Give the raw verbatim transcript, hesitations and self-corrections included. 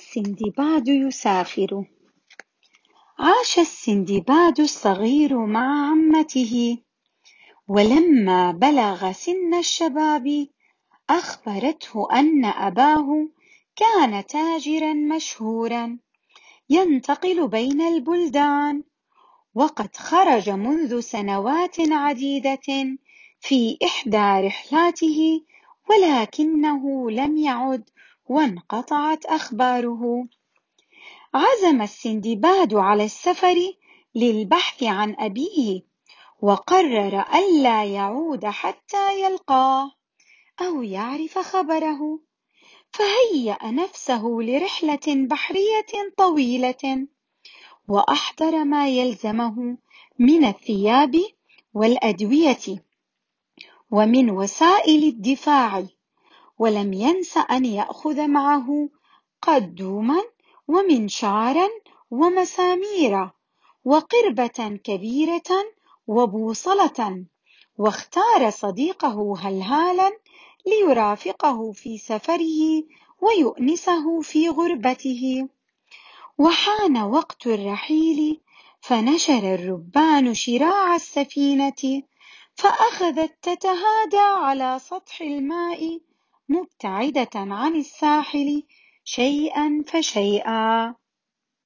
السندباد يسافر. عاش السندباد الصغير مع عمته، ولما بلغ سن الشباب أخبرته أن أباه كان تاجرا مشهورا ينتقل بين البلدان، وقد خرج منذ سنوات عديدة في إحدى رحلاته، ولكنه لم يعد وانقطعت أخباره. عزم السندباد على السفر للبحث عن أبيه، وقرر ألا يعود حتى يلقاه أو يعرف خبره، فهيأ نفسه لرحلة بحرية طويلة، وأحضر ما يلزمه من الثياب والأدوية ومن وسائل الدفاع، ولم ينس أن يأخذ معه قدوما ومنشارا ومسامير وقربة كبيرة وبوصلة، واختار صديقه هلهالا ليرافقه في سفره ويؤنسه في غربته. وحان وقت الرحيل، فنشر الربان شراع السفينة، فأخذت تتهادى على سطح الماء مبتعدة عن الساحل شيئا فشيئا.